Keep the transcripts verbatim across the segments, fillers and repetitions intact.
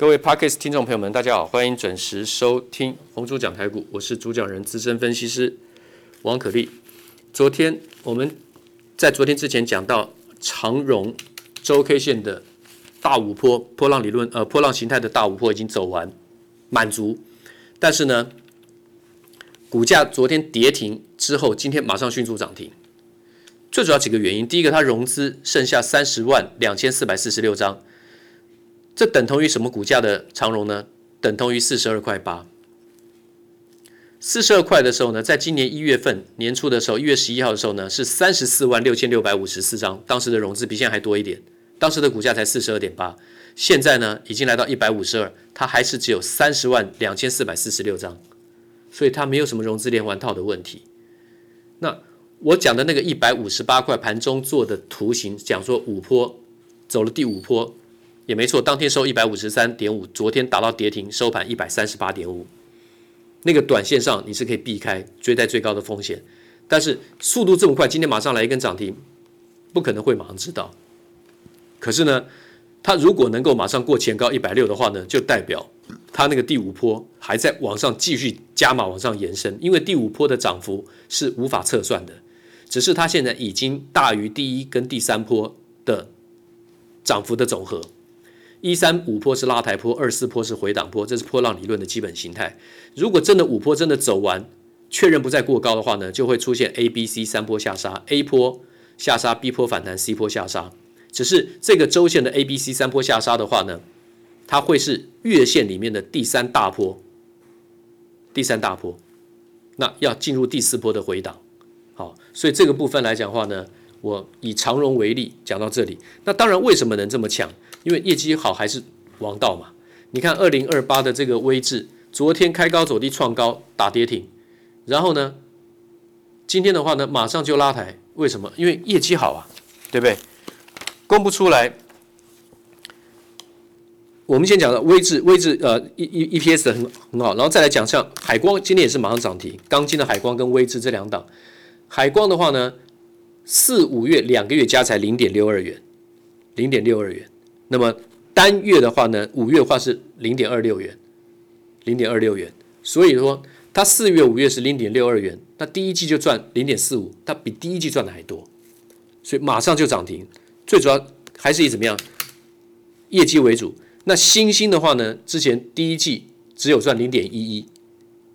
各位 Podcast 听众朋友们，大家好，欢迎准时收听红猪讲台股，我是主讲人资深分析师王可立。昨天我们在昨天之前讲到长荣周 K 线的大五波波浪理论，呃，波浪形态的大五波已经走完，满足。但是呢，股价昨天跌停之后，今天马上迅速涨停。最主要几个原因，第一个，它融资剩下三十万两千四百四十六张。这等同于什么股价的长荣呢？等同于四十二块八。四十二块的时候呢，在今年一月份年初的时候 ,一月十一号的时候呢，是三十四万六千六百五十四张，当时的融资比现在还多一点，当时的股价才 四十二点八， 现在呢已经来到一百五十二，它还是只有三十万两千四百四十六张，所以它没有什么融资连环套的问题。那我讲的那个一百五十八块盘中做的图形，讲说五波走了第五波。也没错，当天收 一百五十三点五， 昨天打到跌停，收盘 一百三十八点五， 那个短线上你是可以避开追在最高的风险，但是速度这么快，今天马上来一根涨停，不可能会马上知道。可是呢，它如果能够马上过前高一百六十的话呢，就代表它那个第五波还在往上继续加码往上延伸，因为第五波的涨幅是无法测算的，只是它现在已经大于第一跟第三波的涨幅的总和。一三五波是拉抬波，二四波是回档波，这是波浪理论的基本形态。如果真的五波真的走完，确认不再过高的话呢，就会出现 A、B、C 三波下杀 ，A 波下杀 ，B 波反弹 ，C 波下杀。只是这个周线的 A、B、C 三波下杀的话呢，它会是月线里面的第三大波，第三大波，那要进入第四波的回档。好，所以这个部分来讲的话呢，我以长荣为例讲到这里。那当然，为什么能这么强？因为业绩好还是王道嘛。你看二零二八的这个威智，昨天开高走低创高打跌停，然后呢，今天的话呢马上就拉抬，为什么？因为业绩好啊，对不对？公布出来，我们先讲到威智，威智呃 E P S 很很好，然后再来讲像海光，今天也是马上涨停，刚进的海光跟威智这两档，海光的话呢，四五月两个月加才 零点六二元， 零点六二元。那么单月的话呢，五月的话是 零点二六元， 零点二六元，所以说它四月五月是 零点六二元，那第一季就赚 零点四五， 它比第一季赚的还多，所以马上就涨停。最主要还是以怎么样业绩为主。那新兴的话呢，之前第一季只有赚 零点一一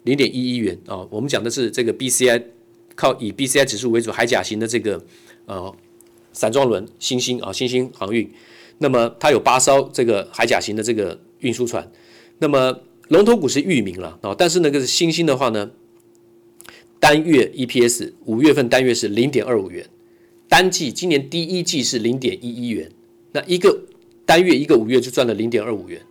零点一一元、哦、我们讲的是这个 B C I， 靠以 B C I 指数为主海甲型的这个呃散装轮新兴啊、哦、新兴航运。那么它有八艘这个海甲型的这个运输船，那么龙头股是裕民了、哦、但是那个新兴的话呢，单月 E P S 五月份单月是 零点二五元，单季今年第一季是 零点一一元，那一个单月一个五月就赚了 零点二五元，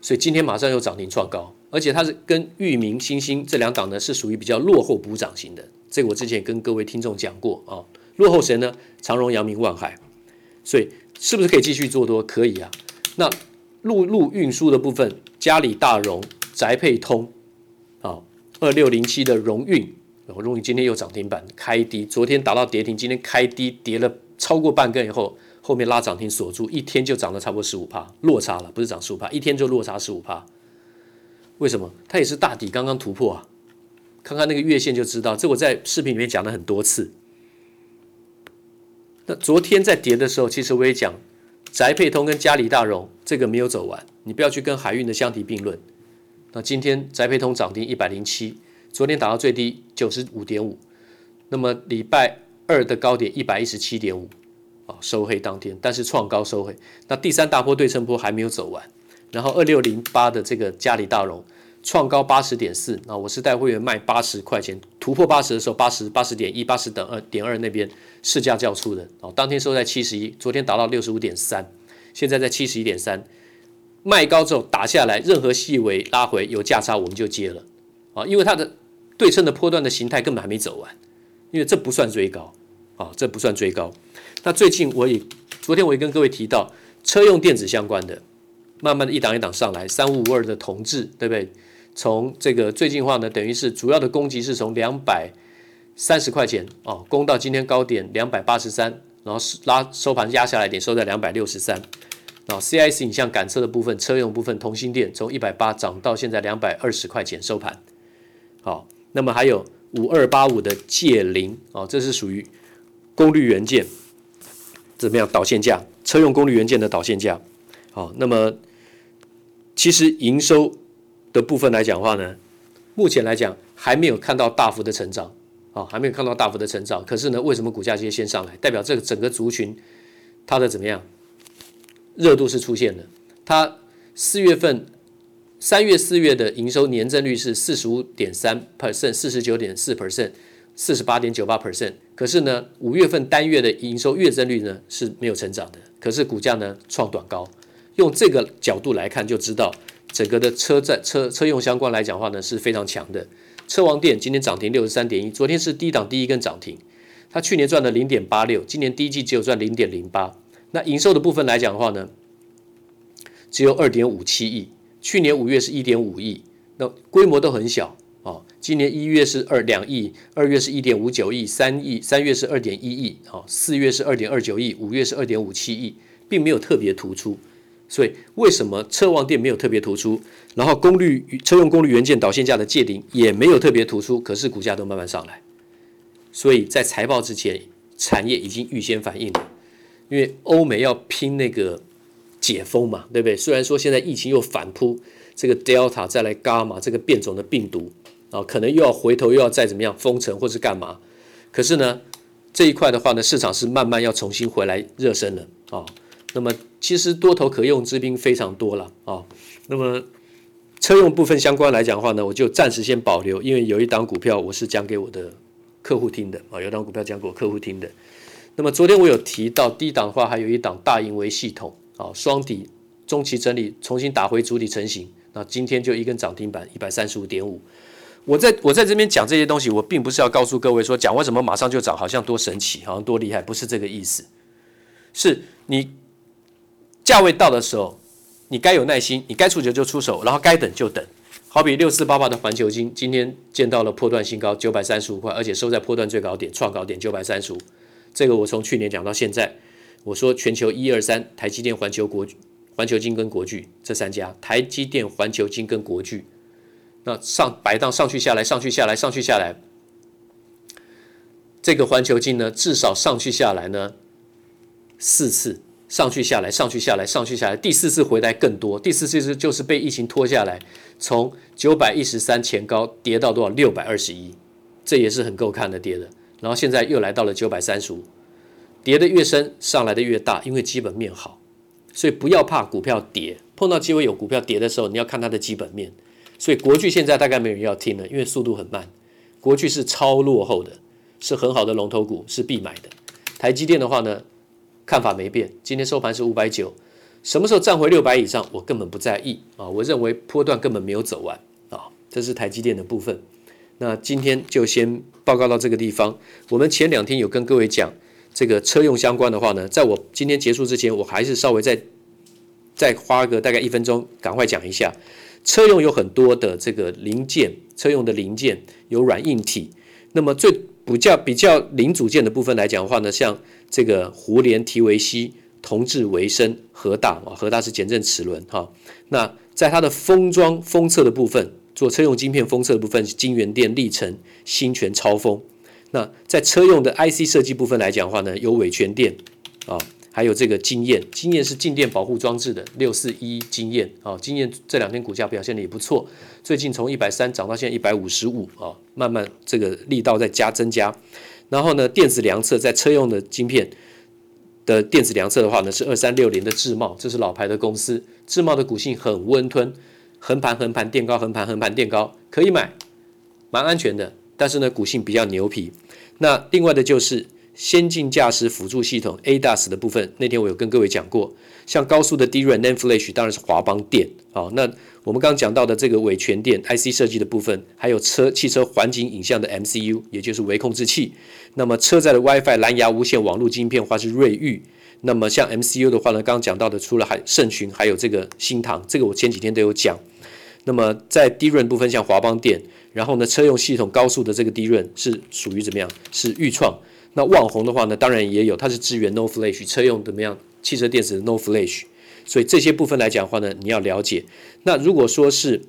所以今天马上又涨停创高，而且它是跟裕民新兴这两档呢是属于比较落后补涨型的，这个我之前也跟各位听众讲过、哦、落后谁呢？长荣、阳明、万海，所以是不是可以继续做多？可以啊。那陆路运输的部分，嘉里大荣、宅配通，啊，二六零七的荣运，荣运今天又涨停板开低，昨天打到跌停，今天开低跌了超过半根以后，后面拉涨停锁住，一天就涨了差不多十五趴，落差了，不是涨十五趴，一天就落差十五趴。为什么？它也是大底刚刚突破啊，看看那个月线就知道，这我在视频里面讲了很多次。那昨天在跌的时候，其实我也讲，宅配通跟嘉里大荣这个没有走完，你不要去跟海运的相提并论。那今天宅配通涨停一百零七，昨天打到最低 九十五点五， 那么礼拜二的高点 一百一十七点五、哦、收黑当天，但是创高收黑。那第三大波对称波还没有走完，然后二六零八的这个嘉里大荣创高 八十点四， 那我是带会员卖八十块钱，突破八十的时候 八十点一 八十点二 那边市价较出的、哦、当天收在七十一，昨天达到 六十五点三， 现在在 七十一点三， 卖高之后打下来，任何细微拉回有价差我们就接了、哦、因为它的对称的波段的形态根本还没走完，因为这不算追高、哦、这不算追高。那最近我也昨天我也跟各位提到车用电子相关的，慢慢的一档一档上来，三五五二的同志，对不对？从这个最近的话呢，等于是主要的攻击是从两百三十块钱、哦、攻到今天高点两百八十三，然后拉收盘压下来一点，收在两百六十三。那 C I S 影像感测的部分，车用部分，同心电从一百八涨到现在两百二十块钱收盘。好，那么还有五二八五的界零、哦、这是属于功率元件怎么样导线价，车用功率元件的导线价。好，那么其实营收的部分来讲的话呢，目前来讲还没有看到大幅的成长、哦、还没有看到大幅的成长，可是呢为什么股价这些先上来，代表这个整个族群它的怎么样热度是出现的。它四月份三月四月的营收年增率是 四十五点三 四十九点四 四十八点九八 可是呢五月份单月的营收月增率呢是没有成长的，可是股价呢创短高。用这个角度来看就知道整个的 车, 在 车, 车用相关来讲的话呢是非常强的。车王电今天涨停 六十三点一， 昨天是低档第一根涨停，它去年赚了 零点八六， 今年第一季只有赚 零点零八。那营收的部分来讲的话呢只有 二点五七亿，去年五月是 一点五亿，那规模都很小、哦、今年一月是两亿，二月是 一点五九亿， 3, 亿3月是 二点一亿、哦、四月是 二点二九亿，五月是 二点五七亿，并没有特别突出。所以为什么车王电没有特别突出，然后功率车用功率元件导线价的界零也没有特别突出，可是股价都慢慢上来。所以在财报之前产业已经预先反应了，因为欧美要拼那个解封嘛，对不对？虽然说现在疫情又反扑，这个 Delta 再来 Gamma 这个变种的病毒、啊、可能又要回头又要再怎么样封城或是干嘛，可是呢这一块的话呢市场是慢慢要重新回来热身了、啊、那么其实多头可用之兵非常多了、啊、那么车用部分相关来讲的话呢我就暂时先保留，因为有一档股票我是讲给我的客户听的、啊、有一档股票讲给我客户听的。那么昨天我有提到低档的话还有一档大盈微系统，好，双底中期整理重新打回主体成型，那今天就一根涨停板 一百三十五点五。 我在我在这边讲这些东西，我并不是要告诉各位说讲完什么马上就涨好像多神奇好像多厉害，不是这个意思，是你价位到的时候你该有耐心，你该出手就出手，然后该等就等。好比六四八八的环球金今天见到了波段新高九百三十五块，而且收在波段最高点创高点九百三十五，这个我从去年讲到现在，我说全球一二三，台积电、环球国巨、环球金跟国巨这三家，台积电、环球金跟国巨，那上摆荡上去下来，上去下来，上去下来，这个环球金呢，至少上去下来呢四次，上去下来，上去下来，上去下来，第四次回来更多，第四次就是被疫情拖下来，从九百一十三前高跌到多少六百二十一，这也是很够看的跌的，然后现在又来到了九百三十五。跌的越深上来的越大，因为基本面好，所以不要怕股票跌，碰到机会有股票跌的时候你要看它的基本面。所以国巨现在大概没有人要听了，因为速度很慢，国巨是超落后的，是很好的龙头股，是必买的。台积电的话呢看法没变，今天收盘是五百九十，什么时候站回六百以上我根本不在意、啊、我认为波段根本没有走完、啊、这是台积电的部分。那今天就先报告到这个地方。我们前两天有跟各位讲这个车用相关的话呢，在我今天结束之前，我还是稍微再再花个大概一分钟，赶快讲一下。车用有很多的这个零件，车用的零件有软硬体。那么最比较比较零组件的部分来讲的话呢，像这个胡联、提维西、同志、维生、和大啊，和大是减震齿轮哈。那在它的封装封测的部分，做车用晶片封测的部分，晶圆电、历程、新全、超峰。那在车用的 I C 设计部分来讲的话呢，有伟全电、哦、还有这个晶焱，晶焱是静电保护装置的六四一晶焱、哦、晶焱这两天股价表现的也不错，最近从一百三十涨到现在一百五十五、哦、慢慢这个力道在加增加。然后呢，电子量测在车用的晶片的电子量测的话呢，是二三六零的智茂，这是老牌的公司，智茂的股性很温吞，横盘横盘垫高，横盘横盘垫高，可以买，蛮安全的，但是呢股性比较牛皮。那另外的就是先进驾驶辅助系统 A D A S 的部分，那天我有跟各位讲过，像高速的 D R A M、NAND Flash 当然是华邦电、哦、那我们刚刚讲到的这个伟全电 I C 设计的部分，还有车汽车环境影像的 M C U 也就是微控制器。那么车载的 WiFi 蓝牙无线网络晶片的话是瑞昱，那么像 M C U 的话呢，刚刚讲到的除了还盛群还有这个新唐，这个我前几天都有讲。那么在 D R A M 部分像华邦电，然后呢车用系统高速的这个 D R A M 是属于怎么样，是预创。那旺宏的话呢当然也有，它是支援 NOR Flash 车用怎么样汽车电子的 NOR Flash。所以这些部分来讲的话呢，你要了解。那如果说是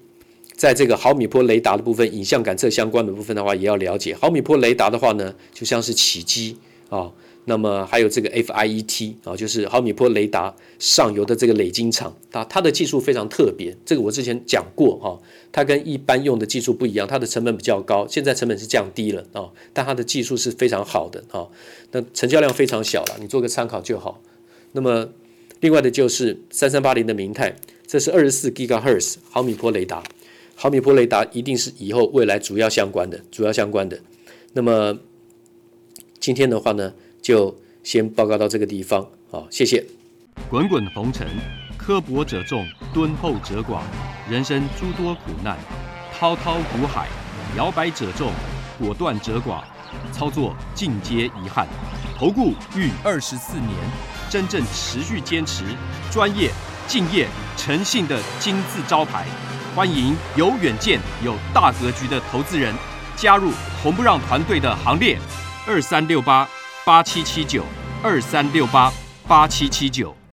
在这个毫米波雷达的部分，影像感测相关的部分的话，也要了解。毫米波雷达的话呢，就像是起机啊、哦，那么还有这个 F I E T 啊、哦，就是毫米波雷达上游的这个磊晶厂，它它的技术非常特别，这个我之前讲过哈、哦，它跟一般用的技术不一样，它的成本比较高，现在成本是降低了啊、哦，但它的技术是非常好的啊、哦，那成交量非常小了，你做个参考就好。那么另外的就是三三八零的明泰，这是 二十四吉赫兹 毫米波雷达。毫米波雷达一定是以后未来主要相关的，主要相关的。那么今天的话呢，就先报告到这个地方，好，谢谢。滚滚红尘，刻薄者众，敦厚者寡；人生诸多苦难，滔滔苦海，摇摆者众，果断者寡。操作尽皆遗憾。投顾逾二十四年，真正持续坚持、专业、敬业、诚信的金字招牌。欢迎有远见、有大格局的投资人加入红不让团队的行列，二三六八八七七九，二三六八八七七九。